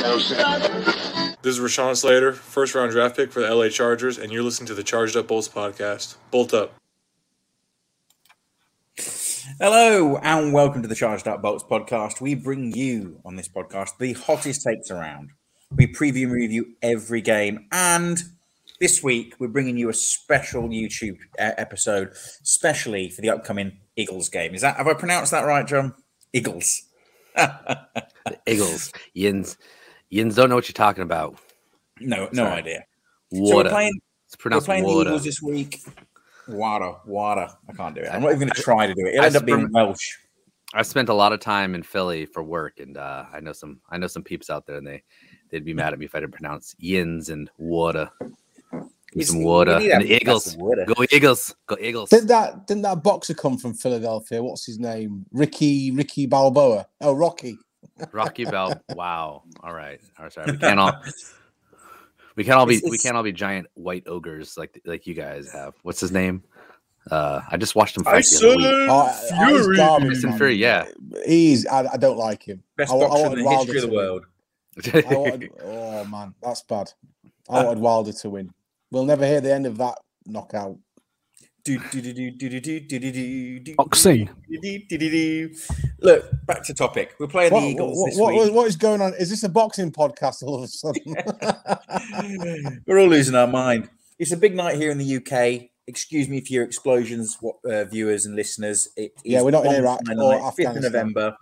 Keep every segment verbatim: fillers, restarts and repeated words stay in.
This is Rashawn Slater, first round draft pick for the L A Chargers, and you're listening to the Charged Up Bolts podcast. Bolt up. Hello, and welcome to the Charged Up Bolts podcast. We bring you, on this podcast, the hottest takes around. We preview and review every game, and this week we're bringing you a special YouTube episode, especially for the upcoming Eagles game. Is that have I pronounced that right, John? Eagles. The Eagles. Yins. Yins don't know what you're talking about. No, no Sorry. idea. Water. So we're playing, it's pronounced we're playing water. The Eagles this week. Water, water. I can't do it. I'm not even going to try to do it. It'll I end up being Welsh. I spent a lot of time in Philly for work, and uh, I know some. I know some peeps out there, and they they'd be mad at me if I didn't pronounce Yins and water. Give some water. And the Eagles. Water. Go Eagles. Go Eagles. Didn't that didn't that boxer come from Philadelphia? What's his name? Ricky Ricky Balboa. Oh, Rocky. Rocky Balboa. Wow. All right. All right. Sorry. We can't all. We can't all be. We can't all be giant white ogres like like you guys have. What's his name? Uh, I just watched him fight. Tyson Fury. Yeah. He's. I, I don't like him. Best I, boxer I in the history of the world. wanted, oh man, that's bad. I wanted Wilder to win. We'll never hear the end of that knockout. Boxing. Look, back to topic. We're playing what, the Eagles what, this what, week. What is going on? Is this a boxing podcast all of a sudden? We're all losing our mind. It's a big night here in the U K. Excuse me for your explosions, what, uh, viewers and listeners. It is yeah, we're not in Iraq or Afghanistan. fifth of November.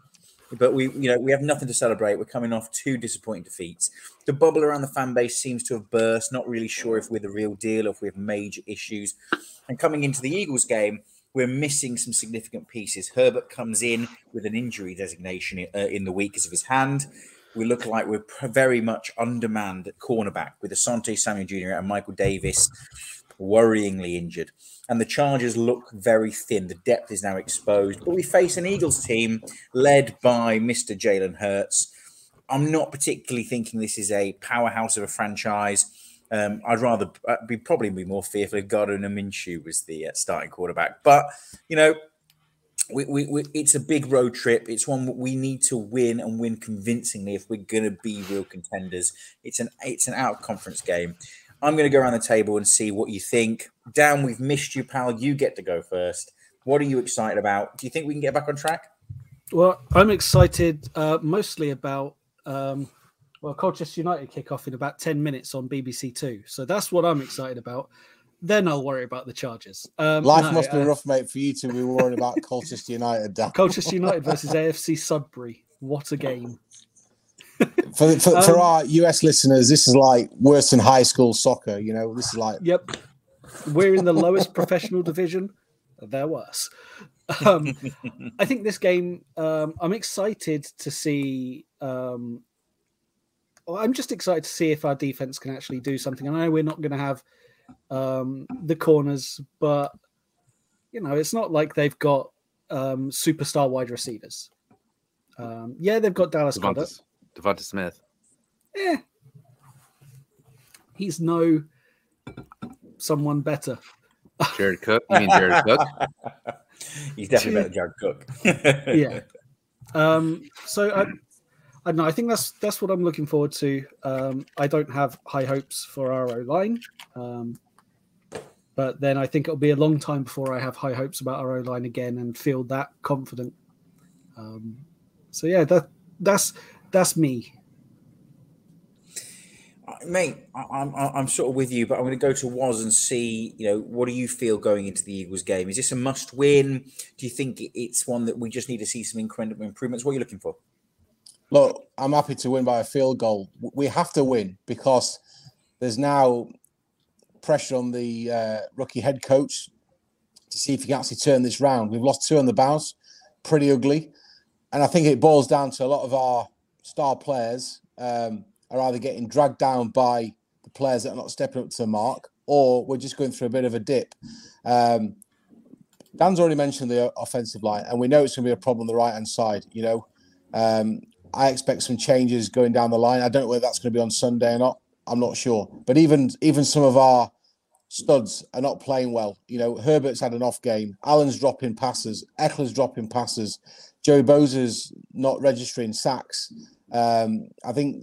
But we, you know, we have nothing to celebrate. We're coming off two disappointing defeats. The bubble around the fan base seems to have burst. Not really sure if we're the real deal or if we have major issues. And coming into the Eagles game, we're missing some significant pieces. Herbert comes in with an injury designation in, uh, in the week because of his hand. We look like we're very much undermanned at cornerback with Asante Samuel Junior and Michael Davis worryingly injured. And the Chargers look very thin. The depth is now exposed. But we face an Eagles team led by Mister Jalen Hurts. I'm not particularly thinking this is a powerhouse of a franchise. Um, I'd rather be probably be more fearful if Gardner Minchu was the uh, starting quarterback. But, you know, we, we, we, it's a big road trip. It's one we need to win and win convincingly if we're going to be real contenders. It's an, it's an out-of-conference game. I'm going to go around the table and see what you think. Dan, we've missed you, pal. You get to go first. What are you excited about? Do you think we can get back on track? Well, I'm excited uh, mostly about um, well, Colchester United kick off in about ten minutes on B B C two. So that's what I'm excited about. Then I'll worry about the Chargers. Um, Life no, must be uh, rough, mate, for you to be worrying about Colchester United, Dan. Colchester United versus A F C Sudbury. What a game. For, for, um, for our U S listeners, this is like worse than high school soccer. You know, this is like... Yep. We're in the lowest professional division. They're worse. Um, I think this game, um, I'm excited to see... Um, I'm just excited to see if our defense can actually do something. I know we're not going to have um, the corners, but, you know, it's not like they've got um, superstar wide receivers. Um, yeah, they've got Dallas the Coddus. Devonta Smith. Yeah. He's no someone better. Jared Cook? You mean Jared Cook? He's definitely better than Jared Cook. Yeah. Um, so, I, I don't know. I think that's that's what I'm looking forward to. Um, I don't have high hopes for our O-line. Um, but then I think it'll be a long time before I have high hopes about our O-line again and feel that confident. Um, so, yeah, that that's... That's me, mate. I'm I'm sort of with you, but I'm going to go to Woz and see. You know, what do you feel going into the Eagles game? Is this a must-win? Do you think it's one that we just need to see some incredible improvements? What are you looking for? Look, I'm happy to win by a field goal. We have to win because there's now pressure on the uh, rookie head coach to see if he can actually turn this round. We've lost two on the bounce, pretty ugly, and I think it boils down to a lot of our star players um, are either getting dragged down by the players that are not stepping up to the mark, or we're just going through a bit of a dip. Um, Dan's already mentioned the offensive line, and we know it's going to be a problem on the right-hand side. You know, um, I expect some changes going down the line. I don't know whether that's going to be on Sunday or not. I'm not sure. But even even some of our studs are not playing well. You know, Herbert's had an off game. Allen's dropping passes. Eckler's dropping passes. Joey Bosa's not registering sacks. Um, I think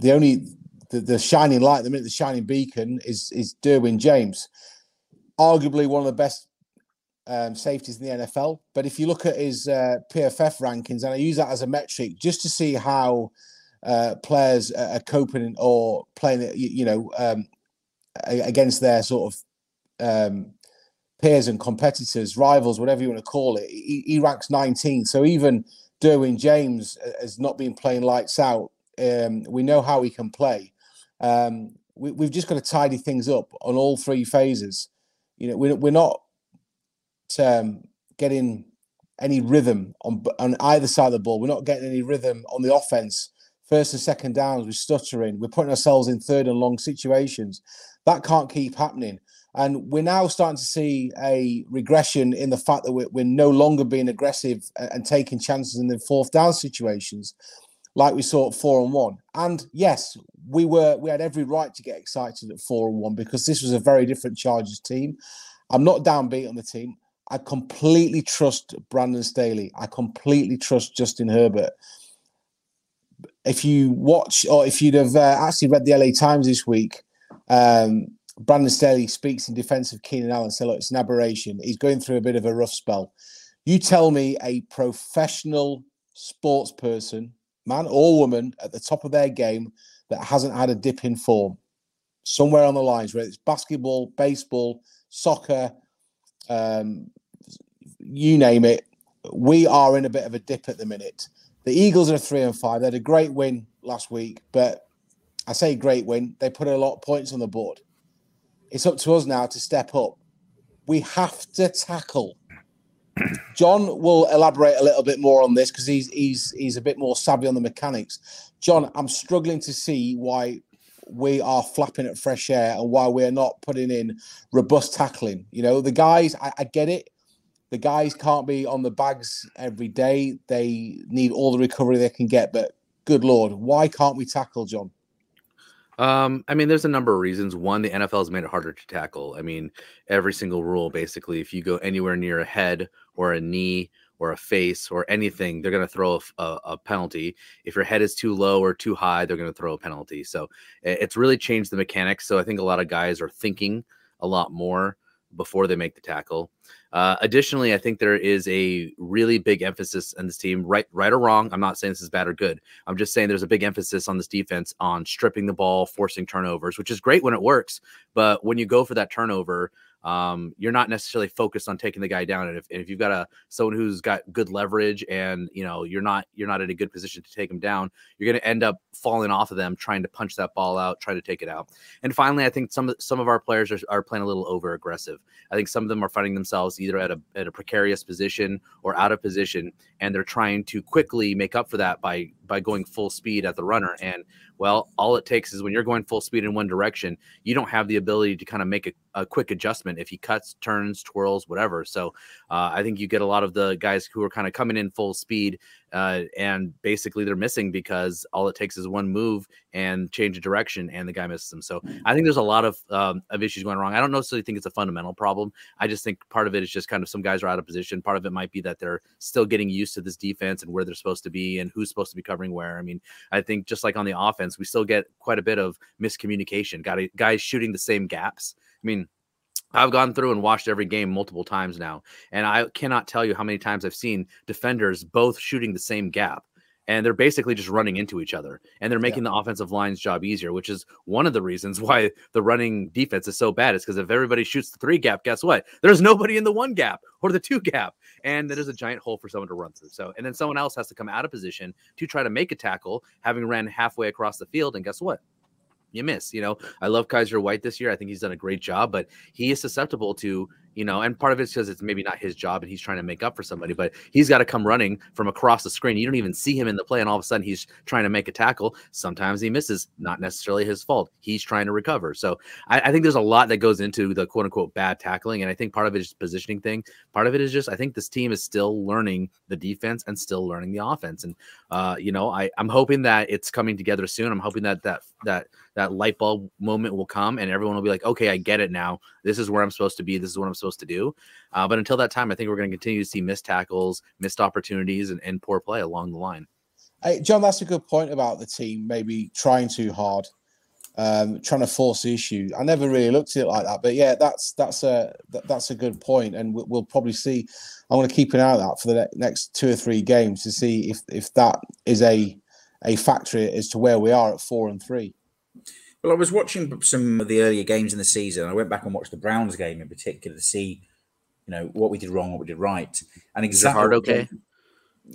the only the, the shining light, the minute the shining beacon is is Derwin James, arguably one of the best um, safeties in the N F L. But if you look at his uh, P F F rankings, and I use that as a metric just to see how uh, players are coping or playing, you, you know, um, against their sort of um, peers and competitors, rivals, whatever you want to call it, he, he ranks nineteenth. So even Derwin James has not been playing lights out. Um, we know how he can play. Um, we, we've just got to tidy things up on all three phases. You know, we're, we're not um, getting any rhythm on, on either side of the ball. We're not getting any rhythm on the offense. First and second downs, we're stuttering. We're putting ourselves in third and long situations. That can't keep happening. And we're now starting to see a regression in the fact that we're, we're no longer being aggressive and, and taking chances in the fourth down situations like we saw at four and one. And yes, we were we had every right to get excited at four and one because this was a very different Chargers team. I'm not downbeat on the team. I completely trust Brandon Staley. I completely trust Justin Herbert. If you watch or if you'd have uh, actually read the L A Times this week, um, Brandon Staley speaks in defense of Keenan Allen. So, look, it's an aberration. He's going through a bit of a rough spell. You tell me a professional sports person, man or woman, at the top of their game that hasn't had a dip in form somewhere on the lines, whether it's basketball, baseball, soccer, um, you name it. We are in a bit of a dip at the minute. The Eagles are three and five. They had a great win last week, but I say great win. They put a lot of points on the board. It's up to us now to step up. We have to tackle. John will elaborate a little bit more on this because he's he's he's a bit more savvy on the mechanics. John, I'm struggling to see why we are flapping at fresh air and why we're not putting in robust tackling. You know, the guys, I, I get it. The guys can't be on the bags every day. They need all the recovery they can get. But good Lord, why can't we tackle, John? Um, I mean, there's a number of reasons. One, the N F L has made it harder to tackle. I mean, every single rule, basically, if you go anywhere near a head or a knee or a face or anything, they're going to throw a, a penalty. If your head is too low or too high, they're going to throw a penalty. So it's really changed the mechanics. So I think a lot of guys are thinking a lot more before they make the tackle. Uh, additionally, I think there is a really big emphasis on this team, right, right or wrong. I'm not saying this is bad or good. I'm just saying there's a big emphasis on this defense on stripping the ball, forcing turnovers, which is great when it works. But when you go for that turnover, um, you're not necessarily focused on taking the guy down. And if, and if you've got a, someone who's got good leverage and, you know, you're not, you're not in a good position to take them down, you're going to end up falling off of them, trying to punch that ball out, trying to take it out. And finally, I think some, some of our players are, are playing a little over aggressive. I think some of them are finding themselves either at a, at a precarious position or out of position, and they're trying to quickly make up for that by by going full speed at the runner. And well, all it takes is when you're going full speed in one direction, you don't have the ability to kind of make a, a quick adjustment if he cuts, turns, twirls, whatever. So uh, I think you get a lot of the guys who are kind of coming in full speed uh, and basically they're missing because all it takes is one move and change of direction and the guy misses them. So I think there's a lot of, um, of issues going wrong. I don't necessarily think it's a fundamental problem. I just think part of it is just kind of some guys are out of position. Part of it might be that they're still getting used to this defense and where they're supposed to be and who's supposed to be covering where. I mean, I think just like on the offense, we still get quite a bit of miscommunication. Got guys shooting the same gaps. I mean, I've gone through and watched every game multiple times now, and I cannot tell you how many times I've seen defenders both shooting the same gap. And they're basically just running into each other, and they're making yeah. the offensive line's job easier, which is one of the reasons why the running defense is so bad. Is because if everybody shoots the three gap, guess what? There's nobody in the one gap or the two gap, and there's a giant hole for someone to run through. So, and then someone else has to come out of position to try to make a tackle, having ran halfway across the field, and guess what? You miss. You know, I love Kaiser White this year. I think he's done a great job, but he is susceptible to, you know, and part of it's because it's maybe not his job and he's trying to make up for somebody, but he's got to come running from across the screen. You don't even see him in the play, and all of a sudden he's trying to make a tackle. Sometimes he misses, not necessarily his fault. He's trying to recover. So I, I think there's a lot that goes into the quote unquote bad tackling. And I think part of it is positioning thing. Part of it is just, I think this team is still learning the defense and still learning the offense. And, uh, you know, I, I'm hoping that it's coming together soon. I'm hoping that that, that, that light bulb moment will come and everyone will be like, okay, I get it now. This is where I'm supposed to be. This is what I'm supposed to do. Uh, but until that time, I think we're going to continue to see missed tackles, missed opportunities, and, and poor play along the line. Hey, John, that's a good point about the team maybe trying too hard, um, trying to force the issue. I never really looked at it like that, but yeah, that's that's a that, that's a good point, and we'll, we'll probably see. I'm going to keep an eye on that for the ne- next two or three games to see if if that is a a factor as to where we are at four and three. Well, I was watching some of the earlier games in the season. I went back and watched the Browns game in particular to see, you know, what we did wrong, what we did right, and exactly. Is your heart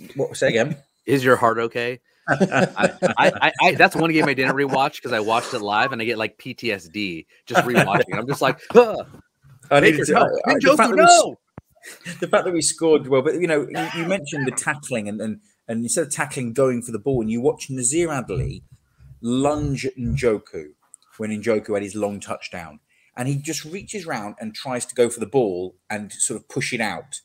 okay? What, say again? Is your heart okay? I, I, I, that's one game I didn't rewatch because I watched it live and I get like P T S D just rewatching it. I'm just like, huh. I didn't Baker, no. I, Njoku, the fact no. We, the fact that we scored well, but you know, you, you mentioned the tackling and, and and instead of tackling, going for the ball, and you watch Nasir Adderley lunge at Njoku when Njoku had his long touchdown, and he just reaches round and tries to go for the ball and sort of push it out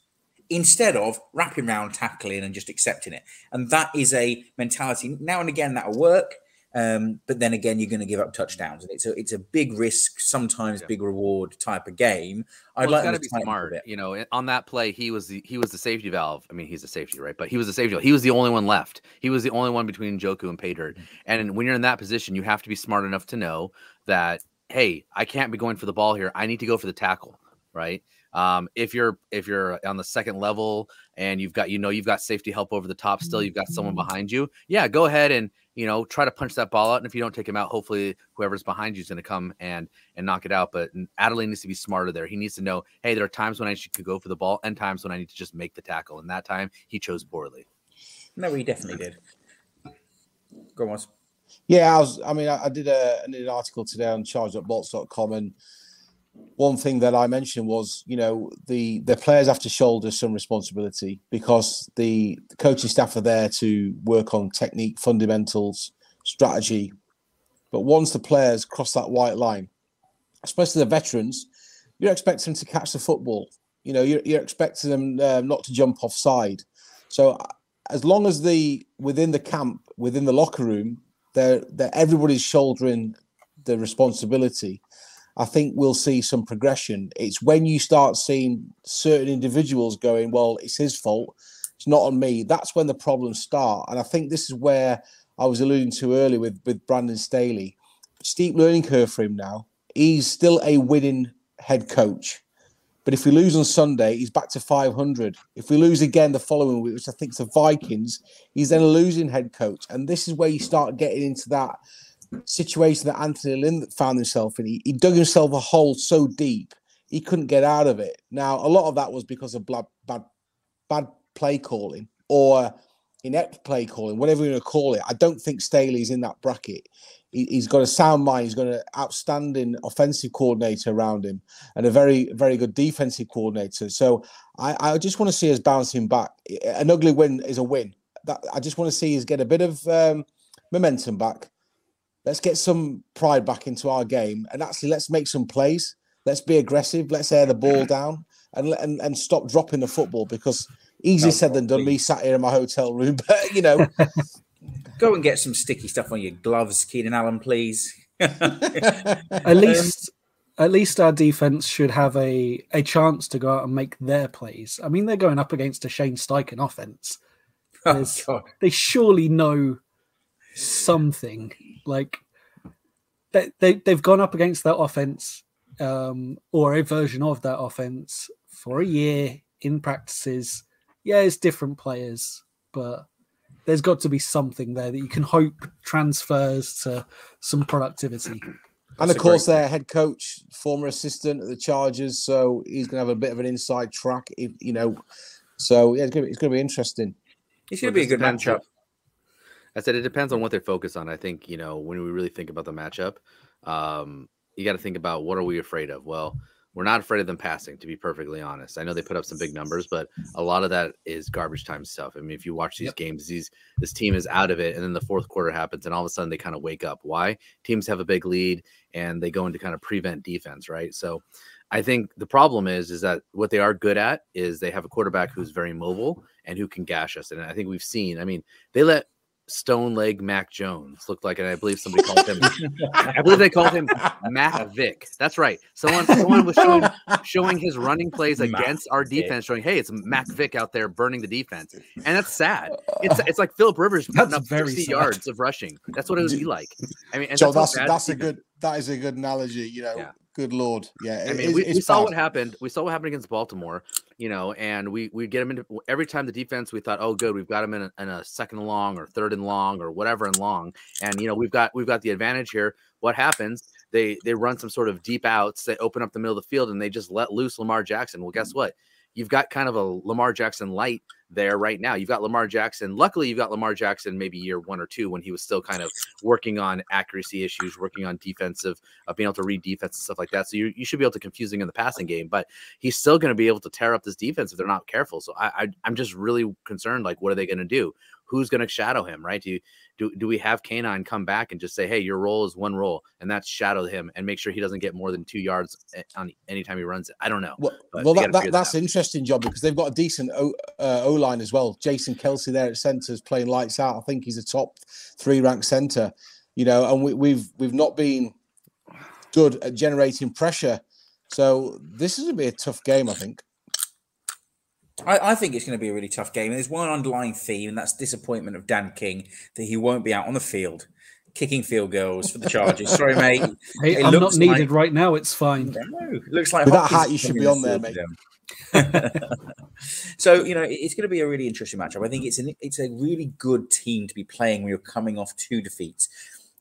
instead of wrapping round, tackling, and just accepting it. And that is a mentality. Now and again, that'll work. Um, but then again, you're going to give up touchdowns. And it's a, it's a big risk, sometimes yeah. big reward type of game. I'd well, like to be smart. You know, on that play, he was the, he was the safety valve. I mean, he's a safety, right? But he was the safety valve. He was the only one left. He was the only one between Njoku and Payton. And when you're in that position, you have to be smart enough to know that, hey, I can't be going for the ball here. I need to go for the tackle, right? Um, if you're if you're on the second level and you've got you know you've got safety help over the top still, you've got someone behind you, yeah, go ahead and you know try to punch that ball out. And if you don't take him out, hopefully whoever's behind you is going to come and and knock it out. But Adderley needs to be smarter there. He needs to know, hey, there are times when I should go for the ball and times when I need to just make the tackle. And that time he chose poorly. No, he definitely did. Go on. Yeah, I was. I mean, I, I did a, an article today on Charged Up Bolts dot com and. One thing that I mentioned was, you know, the, the players have to shoulder some responsibility because the, the coaching staff are there to work on technique, fundamentals, strategy. But once the players cross that white line, especially the veterans, you're expecting them to catch the football. You know, you're, you're expecting them uh, not to jump offside. So as long as the within the camp, within the locker room, they're, they're, everybody's shouldering the responsibility, I think we'll see some progression. It's when you start seeing certain individuals going, well, it's his fault, it's not on me. That's when the problems start. And I think this is where I was alluding to earlier with, with Brandon Staley. Steep learning curve for him now. He's still a winning head coach. But if we lose on Sunday, he's back to five hundred. If we lose again the following week, which I think is the Vikings, he's then a losing head coach. And this is where you start getting into that situation that Anthony Lynn found himself in. He, he dug himself a hole so deep he couldn't get out of it. Now, a lot of that was because of bad, bad, bad play calling or inept play calling, whatever you're going to call it. I don't think Staley's in that bracket. He, he's got a sound mind. He's got an outstanding offensive coordinator around him and a very, very good defensive coordinator. So I, I just want to see us bouncing back. An ugly win is a win. That, I just want to see us get a bit of um, momentum back. Let's get some pride back into our game and actually let's make some plays. Let's be aggressive. Let's air the ball down and and, and stop dropping the football because easier no, said than done. Me sat here in my hotel room, but you know. Go and get some sticky stuff on your gloves, Keenan Allen, please. At least at least our defense should have a, a chance to go out and make their plays. I mean, they're going up against a Shane Steichen offense. Oh, God. They surely know something. Like they, they they've gone up against that offense um, or a version of that offense for a year in practices. Yeah, it's different players, but there's got to be something there that you can hope transfers to some productivity. And of course, their head coach, former assistant at the Chargers, so he's going to have a bit of an inside track, if, you know. So yeah, it's going to be interesting. It's going to be a good matchup. I said it depends on what they're focused on. I think, you know, when we really think about the matchup, um, you got to think about what are we afraid of? Well, we're not afraid of them passing, to be perfectly honest. I know they put up some big numbers, but a lot of that is garbage time stuff. I mean, if you watch these yep. games, these this team is out of it, and then the fourth quarter happens, and all of a sudden they kind of wake up. Why? Teams have a big lead, and they go into kind of prevent defense, right? So I think the problem is, is that what they are good at is they have a quarterback who's very mobile and who can gash us. And I think we've seen, I mean, they let – Stone Leg Mac Jones looked like, and I believe somebody called him. I believe they called him Mac Vic. That's right. Someone, someone was showing showing his running plays against our defense, showing, hey, it's Mac Vic out there burning the defense, and that's sad. It's it's like Philip Rivers putting up sixty yards of rushing. That's what it would be like. I mean, and so that's that's, that's a good that is a good analogy. You know, yeah. Good lord, yeah. It, I mean, it's, we, it's we saw what happened. We saw what happened against Baltimore. You know, and we we get them into every time the defense. We thought, oh, good, we've got them in a, in a second and long or third and long or whatever and long, and you know we've got we've got the advantage here. What happens? They they run some sort of deep outs. They open up the middle of the field and they just let loose Lamar Jackson. Well, guess what? You've got kind of a Lamar Jackson light there right now. You've got Lamar Jackson. Luckily, you've got Lamar Jackson maybe year one or two when he was still kind of working on accuracy issues, working on defensive, uh, being able to read defense and stuff like that. So you, you should be able to confuse him in the passing game, but he's still going to be able to tear up this defense if they're not careful. So I, I, I'm just really concerned, like, what are they going to do? Who's going to shadow him, right? Do, you, do, do we have Canine come back and just say, hey, your role is one role, and that's shadow him and make sure he doesn't get more than two yards on any time he runs it? I don't know. Well, well that, that, that's an interesting job because they've got a decent O, uh, O line as well. Jason Kelsey there at centre is playing lights out. I think he's a top three ranked centre, you know, and we, we've we've not been good at generating pressure. So this is going to be a tough game, I think. I, I think it's going to be a really tough game. And there's one underlying theme, and that's disappointment of Dan King that he won't be out on the field kicking field goals for the Chargers. Sorry, mate. Hey, it I'm not needed like... right now. It's fine. No, it looks like with that hat, you should be on there, mate. So, you know, it's going to be a really interesting matchup. I think it's an, it's a really good team to be playing when you're coming off two defeats.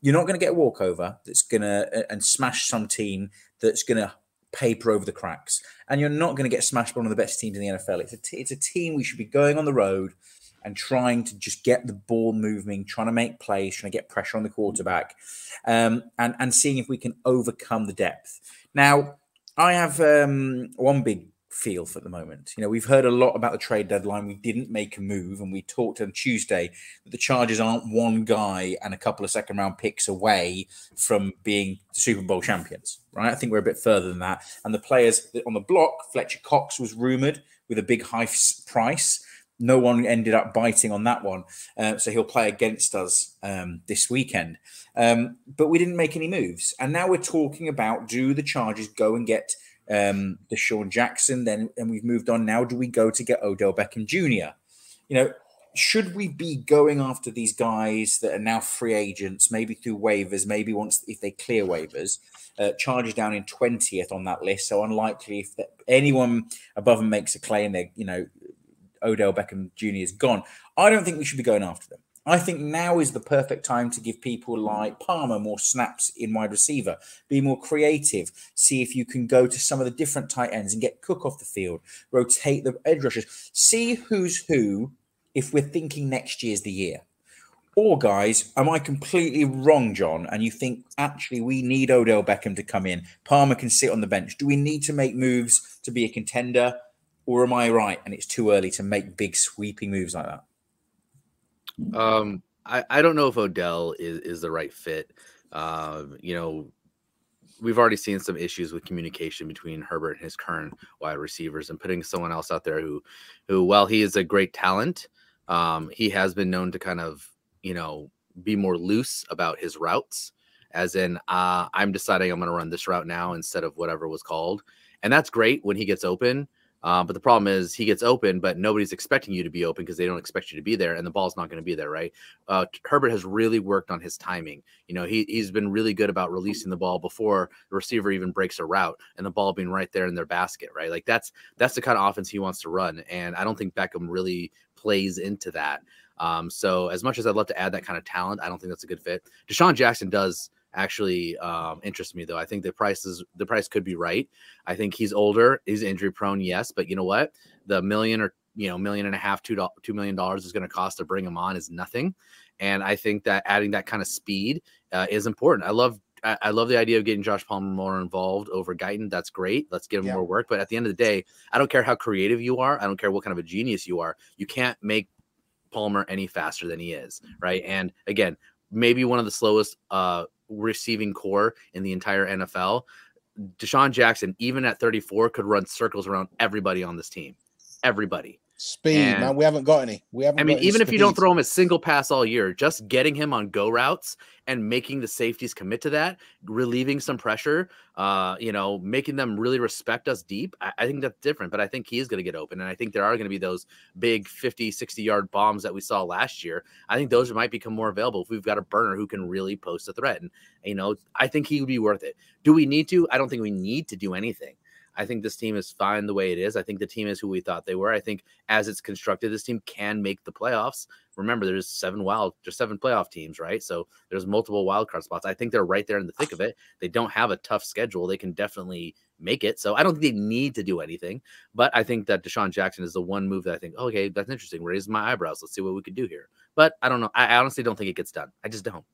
You're not going to get a walkover that's going to and smash some team that's going to paper over the cracks, and you're not going to get smashed by one of the best teams in the N F L. It's a t it's a team we should be going on the road and trying to just get the ball moving, trying to make plays, trying to get pressure on the quarterback, um, and and seeing if we can overcome the depth. Now, I have um, one big feel for the moment. You know, we've heard a lot about the trade deadline. We didn't make a move, and we talked on Tuesday that the Chargers aren't one guy and a couple of second round picks away from being the Super Bowl champions, right? I think we're a bit further than that. And the players on the block, Fletcher Cox was rumored with a big high price. No one ended up biting on that one. Uh, so he'll play against us um, this weekend. Um, but we didn't make any moves. And now we're talking about, do the Chargers go and get Um, DeSean Jackson, then, and we've moved on. Now, do we go to get Odell Beckham Junior? You know, should we be going after these guys that are now free agents, maybe through waivers, maybe once if they clear waivers? Uh, Chargers down in twentieth on that list, so unlikely if that, anyone above them makes a claim. They, you know, Odell Beckham Junior is gone. I don't think we should be going after them. I think now is the perfect time to give people like Palmer more snaps in wide receiver, be more creative, see if you can go to some of the different tight ends and get Cook off the field, rotate the edge rushers, see who's who if we're thinking next year's the year. Or, guys, am I completely wrong, John, and you think, actually, we need Odell Beckham to come in? Palmer can sit on the bench. Do we need to make moves to be a contender, or am I right and it's too early to make big sweeping moves like that? Um, I, I don't know if Odell is, is the right fit. Uh, you know, we've already seen some issues with communication between Herbert and his current wide receivers, and putting someone else out there who, who, while he is a great talent, um, he has been known to kind of, you know, be more loose about his routes, as in, uh, I'm deciding I'm going to run this route now instead of whatever was called. And that's great when he gets open. Uh, but the problem is he gets open, but nobody's expecting you to be open because they don't expect you to be there, and the ball's not going to be there, right? Uh, Herbert has really worked on his timing. You know, he, he's been really good about releasing the ball before the receiver even breaks a route and the ball being right there in their basket, right? Like that's that's the kind of offense he wants to run, and I don't think Beckham really plays into that. Um, so as much as I'd love to add that kind of talent, I don't think that's a good fit. DeSean Jackson does actually um interests me, though. I think the price is the price could be right. I think he's older, he's injury prone, yes, but you know what, the million or you know million and a half two two million dollars is going to cost to bring him on is nothing, and I think that adding that kind of speed uh, is important. I love I, I love the idea of getting Josh Palmer more involved over Guyton. That's great, let's give him yeah. more work, but at the end of the day, I don't care how creative you are, I don't care what kind of a genius you are, you can't make Palmer any faster than he is, right? And again, maybe one of the slowest uh receiving core in the entire N F L. DeSean Jackson, even at thirty-four, could run circles around everybody on this team. Everybody. Speed, and, man. We haven't got any. We haven't. I mean, even if you don't throw him a single pass all year, just getting him on go routes and making the safeties commit to that, relieving some pressure, uh, you know, making them really respect us deep. I, I think that's different, but I think he is going to get open. And I think there are going to be those big fifty, sixty yard bombs that we saw last year. I think those might become more available if we've got a burner who can really post a threat. And, you know, I think he would be worth it. Do we need to? I don't think we need to do anything. I think this team is fine the way it is. I think the team is who we thought they were. I think as it's constructed, this team can make the playoffs. Remember, there's seven wild, there's seven playoff teams, right? So there's multiple wildcard spots. I think they're right there in the thick of it. They don't have a tough schedule. They can definitely make it. So I don't think they need to do anything. But I think that DeSean Jackson is the one move that I think, okay, that's interesting. Raise my eyebrows. Let's see what we could do here. But I don't know. I honestly don't think it gets done. I just don't.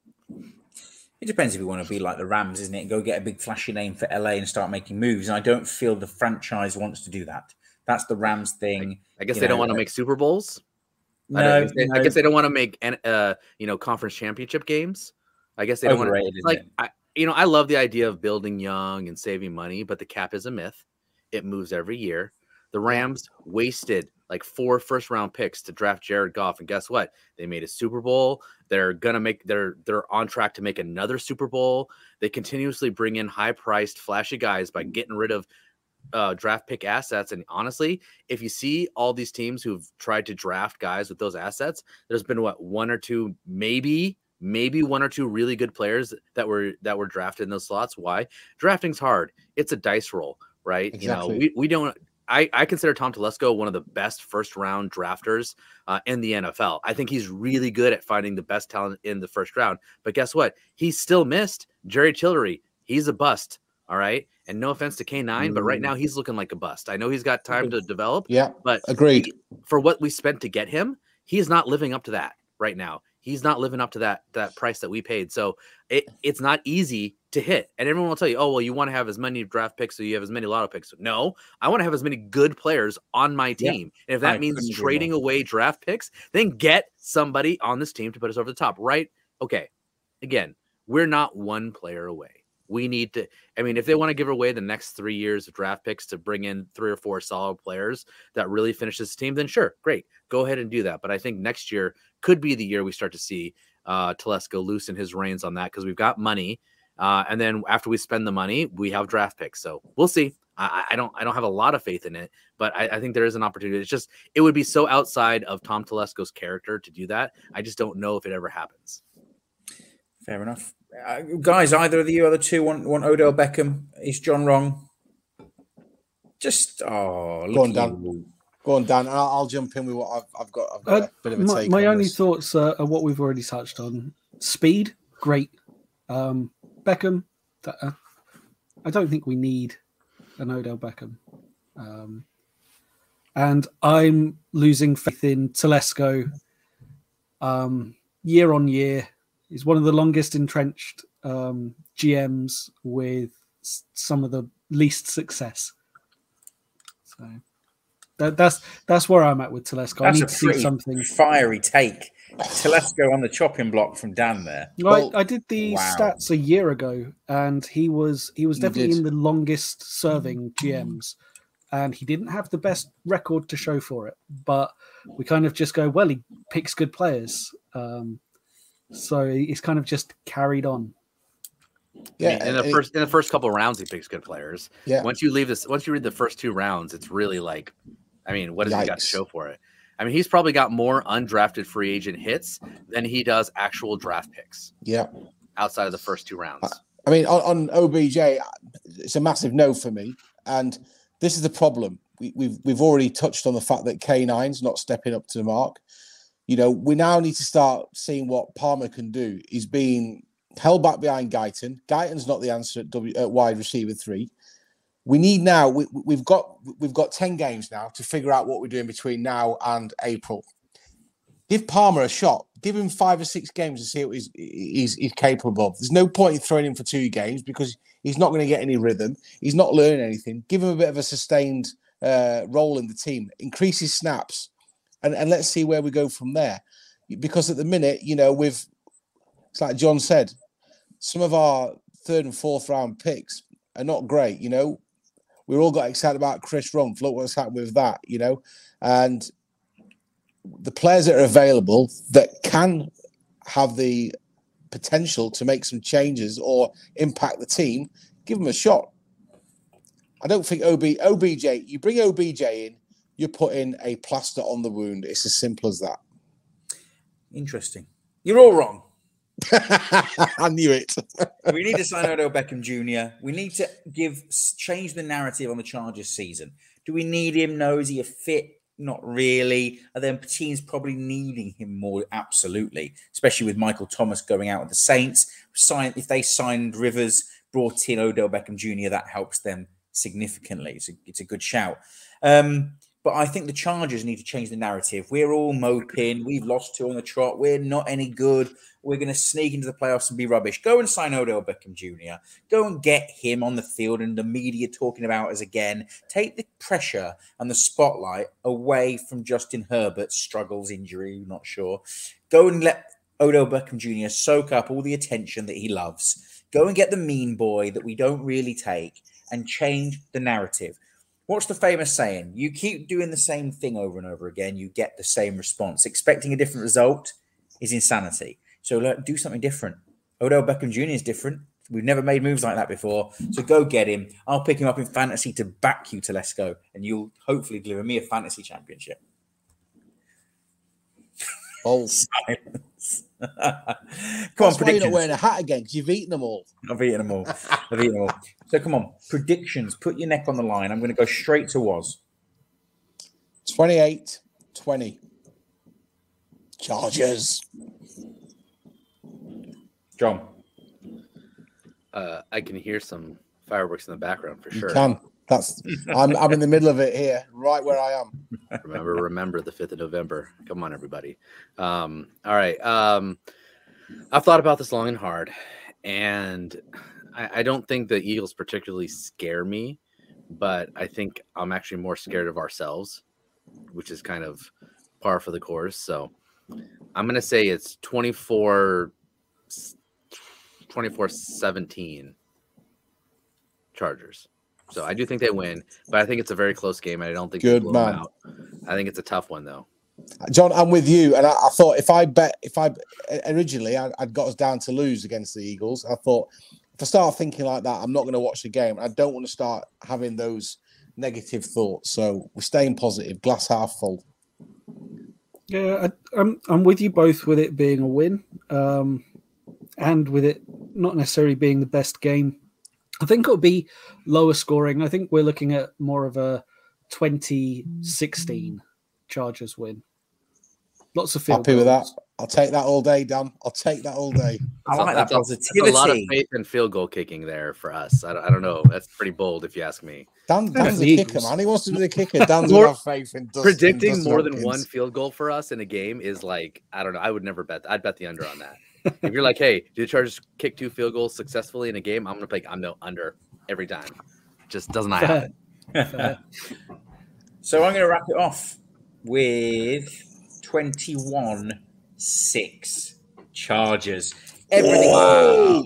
It depends if you want to be like the Rams, isn't it? Go get a big flashy name for L A and start making moves. And I don't feel the franchise wants to do that. That's the Rams thing. I, I guess they know, don't want to make Super Bowls. No, I, guess they, no. I guess they don't want to make, uh, you know, conference championship games. I guess they don't Overrated, want to. Like, I, you know, I love the idea of building young and saving money, but the cap is a myth. It moves every year. The Rams wasted like four first round picks to draft Jared Goff. And guess what? They made a Super Bowl. They're going to make they're they're on track to make another Super Bowl. They continuously bring in high priced flashy guys by getting rid of uh, draft pick assets. And honestly, if you see all these teams who've tried to draft guys with those assets, there's been what, one or two, maybe maybe one or two really good players that were that were drafted in those slots. Why? Drafting's hard. It's a dice roll, right? Exactly. You know, we, we don't. I, I consider Tom Telesco one of the best first-round drafters uh, in the N F L. I think he's really good at finding the best talent in the first round. But guess what? He still missed Jerry Tillery. He's a bust, all right? And no offense to K nine, mm. but right now he's looking like a bust. I know he's got time to develop. Yeah, but agreed. He, for what we spent to get him, he's not living up to that right now. He's not living up to that that price that we paid. So it, it's not easy to hit. And everyone will tell you, oh, well, you want to have as many draft picks so you have as many lotto picks. No, I want to have as many good players on my team. Yeah. And if that I means trading that. away draft picks, then get somebody on this team to put us over the top, right? Okay. Again, we're not one player away. We need to, I mean, if they want to give away the next three years of draft picks to bring in three or four solid players that really finish this team, then sure, great. Go ahead and do that. But I think next year could be the year we start to see uh, Telesco loosen his reins on that because we've got money. Uh, and then after we spend the money, we have draft picks. So we'll see. I, I don't I don't have a lot of faith in it, but I, I think there is an opportunity. It's just it would be so outside of Tom Telesco's character to do that. I just don't know if it ever happens. Fair enough. Uh, guys, either of you other two want, want Odell Beckham? Is John wrong? Just oh, go on, Dan. Go on, Dan. I'll, I'll jump in with what I've, I've got. I've got uh, a bit of a my, take. My on only this. thoughts uh, are what we've already touched on. Speed, great. Um, Beckham, that, uh, I don't think we need an Odell Beckham, um, and I'm losing faith in Telesco. Um, year on year. He's one of the longest entrenched um, G Ms with some of the least success. So that, that's that's where I'm at with Telesco. That's I need to see something fiery take. Telesco on the chopping block from Dan there. Well, I, I did the wow. stats a year ago, and he was he was definitely in the longest serving G Ms, and he didn't have the best record to show for it. But we kind of just go, well, he picks good players. Um, So it's kind of just carried on. Yeah, in the it, first in the first couple of rounds, he picks good players. Yeah. Once you leave this, once you read the first two rounds, it's really like, I mean, what has he got to show for it? I mean, he's probably got more undrafted free agent hits than he does actual draft picks. Yeah, outside of the first two rounds. I mean, on, on O B J, it's a massive no for me, and this is the problem. We, we've we've already touched on the fact that K nine's not stepping up to the mark. You know, we now need to start seeing what Palmer can do. He's being held back behind Guyton. Guyton's not the answer at, w, at wide receiver three. We need now. We, we've got we've got ten games now to figure out what we're doing between now and April. Give Palmer a shot. Give him five or six games to see what he's he's, he's capable of. There's no point in throwing him for two games because he's not going to get any rhythm. He's not learning anything. Give him a bit of a sustained uh, role in the team. Increase his snaps. And, and let's see where we go from there. Because at the minute, you know, we've, it's like John said, some of our third and fourth round picks are not great. You know, we all got excited about Chris Rumph. Look what's happened with that, you know. And the players that are available that can have the potential to make some changes or impact the team, give them a shot. I don't think O B, O B J, you bring O B J in, you're putting a plaster on the wound. It's as simple as that. Interesting. You're all wrong. I knew it. We need to sign Odell Beckham Junior We need to give change the narrative on the Chargers season. Do we need him? No. Is he a fit? Not really. And then teams probably needing him more, absolutely, especially with Michael Thomas going out with the Saints. Sign, if they signed Rivers, brought in Odell Beckham Junior, that helps them significantly. It's a, it's a good shout. Um, but I think the Chargers need to change the narrative. We're all moping. We've lost two on the trot. We're not any good. We're going to sneak into the playoffs and be rubbish. Go and sign Odell Beckham Junior Go and get him on the field and the media talking about us again. Take the pressure and the spotlight away from Justin Herbert's struggles, injury, not sure. Go and let Odell Beckham Junior soak up all the attention that he loves. Go and get the mean boy that we don't really take and change the narrative. What's the famous saying? You keep doing the same thing over and over again, you get the same response. Expecting a different result is insanity. So let, do something different. Odell Beckham Junior is different. We've never made moves like that before. So go get him. I'll pick him up in fantasy to back you, Telesco, and you'll hopefully deliver me a fantasy championship. Oh. Come on, predictions. Why you're not wearing a hat again, because you've eaten them all. I've eaten them all. I've eaten them all. So come on, predictions. Put your neck on the line. I'm going to go straight to Woz. twenty-eight twenty. Chargers. John. Uh, I can hear some fireworks in the background for sure. You can. That's, I'm, I'm in the middle of it here, right where I am. Remember, remember the fifth of November. Come on, everybody. Um, all right. Um, I've thought about this long and hard, and I, I don't think the Eagles particularly scare me, but I think I'm actually more scared of ourselves, which is kind of par for the course. So I'm going to say it's twenty-four seventeen Chargers. So I do think they win, but I think it's a very close game. And I don't think good they blow man. Them out. I think it's a tough one, though. John, I'm with you. And I, I thought if I bet, if I originally I, I'd got us down to lose against the Eagles. I thought if I start thinking like that, I'm not going to watch the game. I don't want to start having those negative thoughts. So we're staying positive, glass half full. Yeah, I, I'm I'm with you both with it being a win, um, and with it not necessarily being the best game. I think it'll be lower scoring. I think we're looking at more of a twenty sixteen Chargers win. Lots of field goals. Happy with that. I'll take that all day, Dan. I'll take that all day. I like that positivity. That's a lot of faith and field goal kicking there for us. I don't, I don't know. That's pretty bold, if you ask me. Dan, Dan's a kicker, man. He wants to be the kicker. Dan's more faith in Dustin. Predicting more than one field goal for us in a game is like, I don't know. I would never bet. I'd bet the under on that. If you're like, hey, do the Chargers kick two field goals successfully in a game? I'm going to play I'm no under every time. Just doesn't happen. So I'm going to wrap it off with twenty-one six Chargers. Everything. Wow.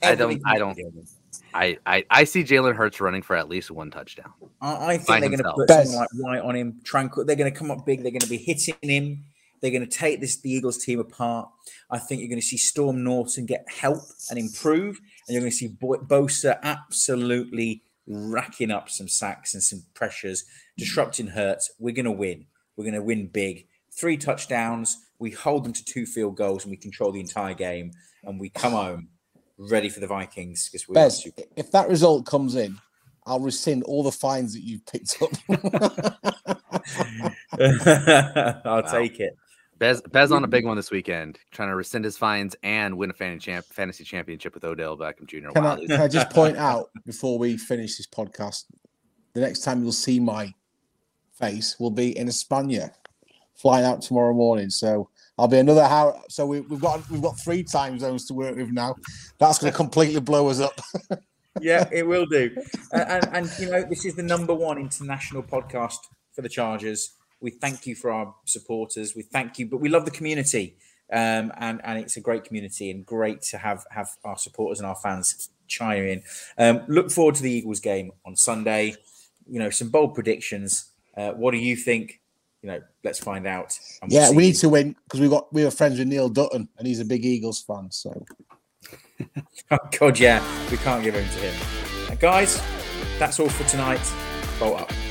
Everything I don't. I don't. I, I, I see Jalen Hurts running for at least one touchdown. I, I think they're going to put something like White on him. Tranquil. They're going to come up big. They're going to be hitting him. They're going to take this the Eagles team apart. I think you're going to see Storm Norton get help and improve, and you're going to see Bosa absolutely racking up some sacks and some pressures, disrupting Hurts. We're going to win. We're going to win big. Three touchdowns. We hold them to two field goals, and we control the entire game. And we come home ready for the Vikings. Because we're super. If that result comes in, I'll rescind all the fines that you've picked up. I'll wow. take it. Bez, Bez on a big one this weekend, trying to rescind his fines and win a fantasy championship with Odell Beckham Junior Can, wow, I, can I just point out before we finish this podcast, the next time you'll see my face will be in España, flying out tomorrow morning. So I'll be another hour. So we, we've got we've got three time zones to work with now. That's going to completely blow us up. Yeah, it will do. And, and, and you know, this is the number one international podcast for the Chargers. We thank you for our supporters. We thank you, but we love the community, um, and and it's a great community and great to have have our supporters and our fans chime in. Um, look forward to the Eagles game on Sunday. You know, some bold predictions. Uh, what do you think? you know, let's find out. And we'll yeah, we need you. to win because we got we were friends with Neil Dutton, and he's a big Eagles fan. So, oh God, yeah, we can't give in to him, now, guys. That's all for tonight. Bolt up.